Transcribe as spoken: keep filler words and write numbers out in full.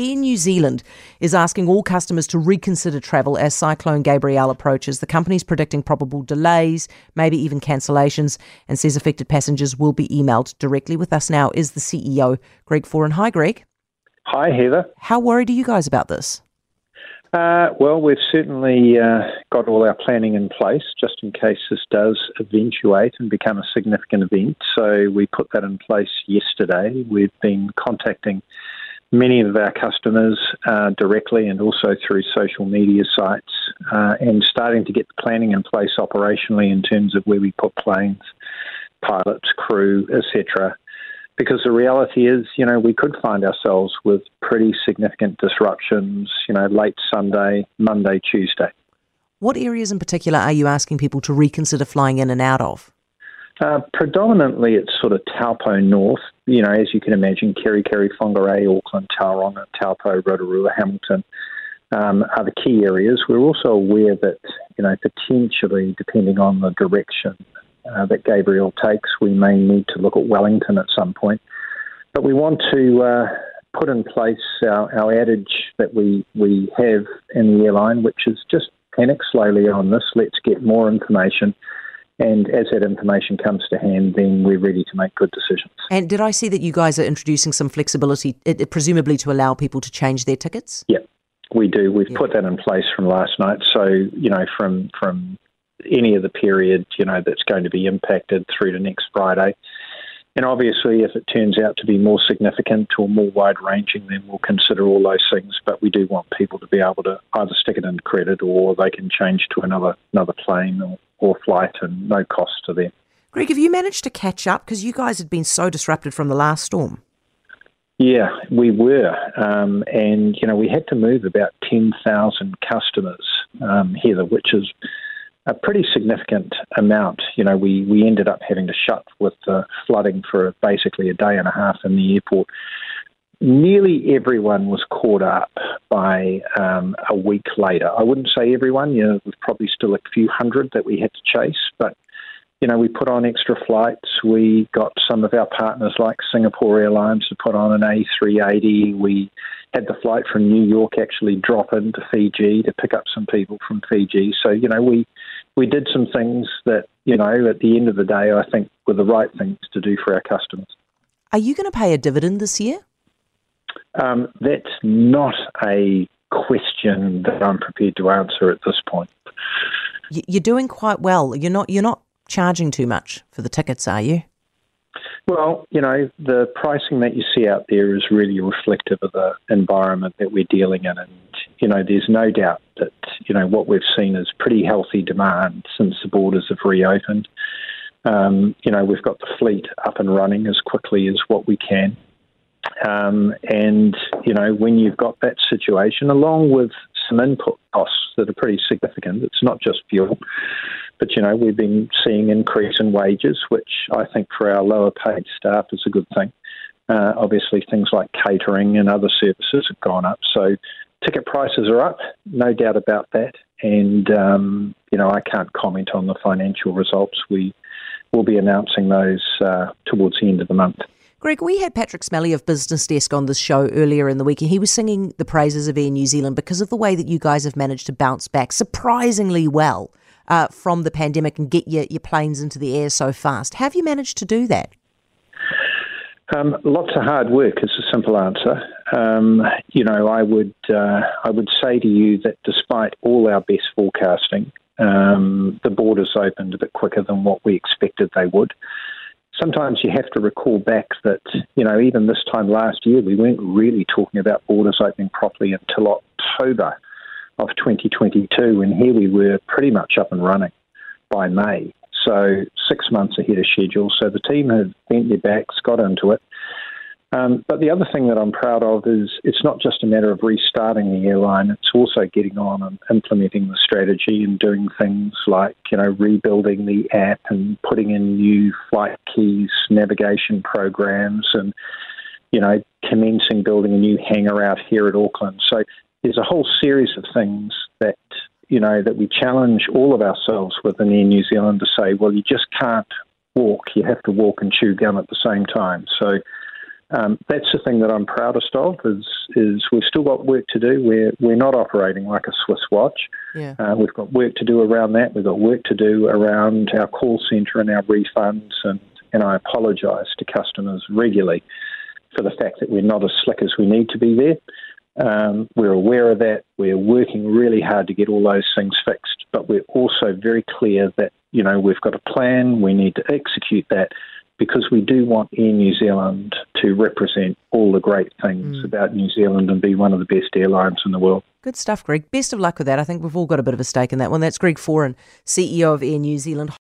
Air New Zealand is asking all customers to reconsider travel as Cyclone Gabrielle approaches. The company's predicting probable delays, maybe even cancellations, and says affected passengers will be emailed directly. With us now is the C E O, Greg Foran. Hi, Greg. Hi, Heather. How worried are you guys about this? Uh, well, we've certainly uh, got all our planning in place just in case this does eventuate and become a significant event. So we put that in place yesterday. We've been contacting many of our customers uh, directly and also through social media sites uh, and starting to get the planning in place operationally in terms of where we put planes, pilots, crew, et cetera. Because the reality is, you know, we could find ourselves with pretty significant disruptions, you know, late Sunday, Monday, Tuesday. What areas in particular are you asking people to reconsider flying in and out of? Uh, predominantly it's sort of Taupo North, you know, as you can imagine, Kerikeri, Whangarei, Auckland, Tauranga, Taupo, Rotorua, Hamilton um, are the key areas. We're also aware that, you know, potentially depending on the direction Uh, that Gabrielle takes, we may need to look at Wellington at some point. But we want to uh, put in place our, our adage that we, we have in the airline, which is just panic slowly on this, let's get more information. And as that information comes to hand, then we're ready to make good decisions. And did I see that you guys are introducing some flexibility, presumably to allow people to change their tickets? Yeah, we do. We've yeah. put that in place from last night. So, you know, from... from any of the period, you know, that's going to be impacted through to next Friday. And obviously, if it turns out to be more significant or more wide-ranging, then we'll consider all those things. But we do want people to be able to either stick it in credit or they can change to another another plane or, or flight and no cost to them. Greg, have you managed to catch up? Because you guys had been so disrupted from the last storm. Yeah, we were. Um, and, you know, we had to move about ten thousand customers, um, Heather, which is a pretty significant amount. You know, we, we ended up having to shut with the flooding for basically a day and a half in the airport. Nearly everyone was caught up by um, a week later. I wouldn't say everyone, you know, it was probably still a few hundred that we had to chase, but, you know, we put on extra flights. We got some of our partners like Singapore Airlines to put on an A three eighty. We had the flight from New York actually drop into Fiji to pick up some people from Fiji. So, you know, we we did some things that, you know, at the end of the day, I think were the right things to do for our customers. Are you going to pay a dividend this year? Um, that's not a question that I'm prepared to answer at this point. You're doing quite well. You're not. You're not charging too much for the tickets, are you? Well, you know, the pricing that you see out there is really reflective of the environment that we're dealing in. And, you know, there's no doubt that, you know, what we've seen is pretty healthy demand since the borders have reopened. Um, you know, we've got the fleet up and running as quickly as what we can. Um, and, you know, when you've got that situation, along with some input costs that are pretty significant, it's not just fuel, but, you know, we've been seeing increase in wages, which I think for our lower paid staff is a good thing. Uh, obviously, things like catering and other services have gone up. So ticket prices are up, no doubt about that. And, um, you know, I can't comment on the financial results. We will be announcing those uh, towards the end of the month. Greg, we had Patrick Smalley of Business Desk on this show earlier in the week, and he was singing the praises of Air New Zealand because of the way that you guys have managed to bounce back surprisingly well uh, from the pandemic and get your, your planes into the air so fast. How have you managed to do that? Um, lots of hard work is the simple answer. Um, you know, I would uh, I would say to you that despite all our best forecasting, um, the borders opened a bit quicker than what we expected they would. Sometimes you have to recall back that, you know, even this time last year, we weren't really talking about borders opening properly until October of twenty twenty-two, and here we were pretty much up and running by May. So six months ahead of schedule. So the team have bent their backs, got into it. Um, but the other thing that I'm proud of is it's not just a matter of restarting the airline, it's also getting on and implementing the strategy and doing things like, you know, rebuilding the app and putting in new flight keys, navigation programs and, you know, commencing building a new hangar out here at Auckland. So there's a whole series of things that, you know, that we challenge all of ourselves within Air New Zealand to say, well, you just can't walk, you have to walk and chew gum at the same time. So Um, that's the thing that I'm proudest of, is is we've still got work to do. We're, we're not operating like a Swiss watch. Yeah. Uh, we've got work to do around that. We've got work to do around our call centre and our refunds, and, and I apologise to customers regularly for the fact that we're not as slick as we need to be there. Um, we're aware of that. We're working really hard to get all those things fixed, but we're also very clear that, you know, we've got a plan. We need to execute that, because we do want Air New Zealand to represent all the great things mm. about New Zealand and be one of the best airlines in the world. Good stuff, Greg. Best of luck with that. I think we've all got a bit of a stake in that one. That's Greg Foran, C E O of Air New Zealand.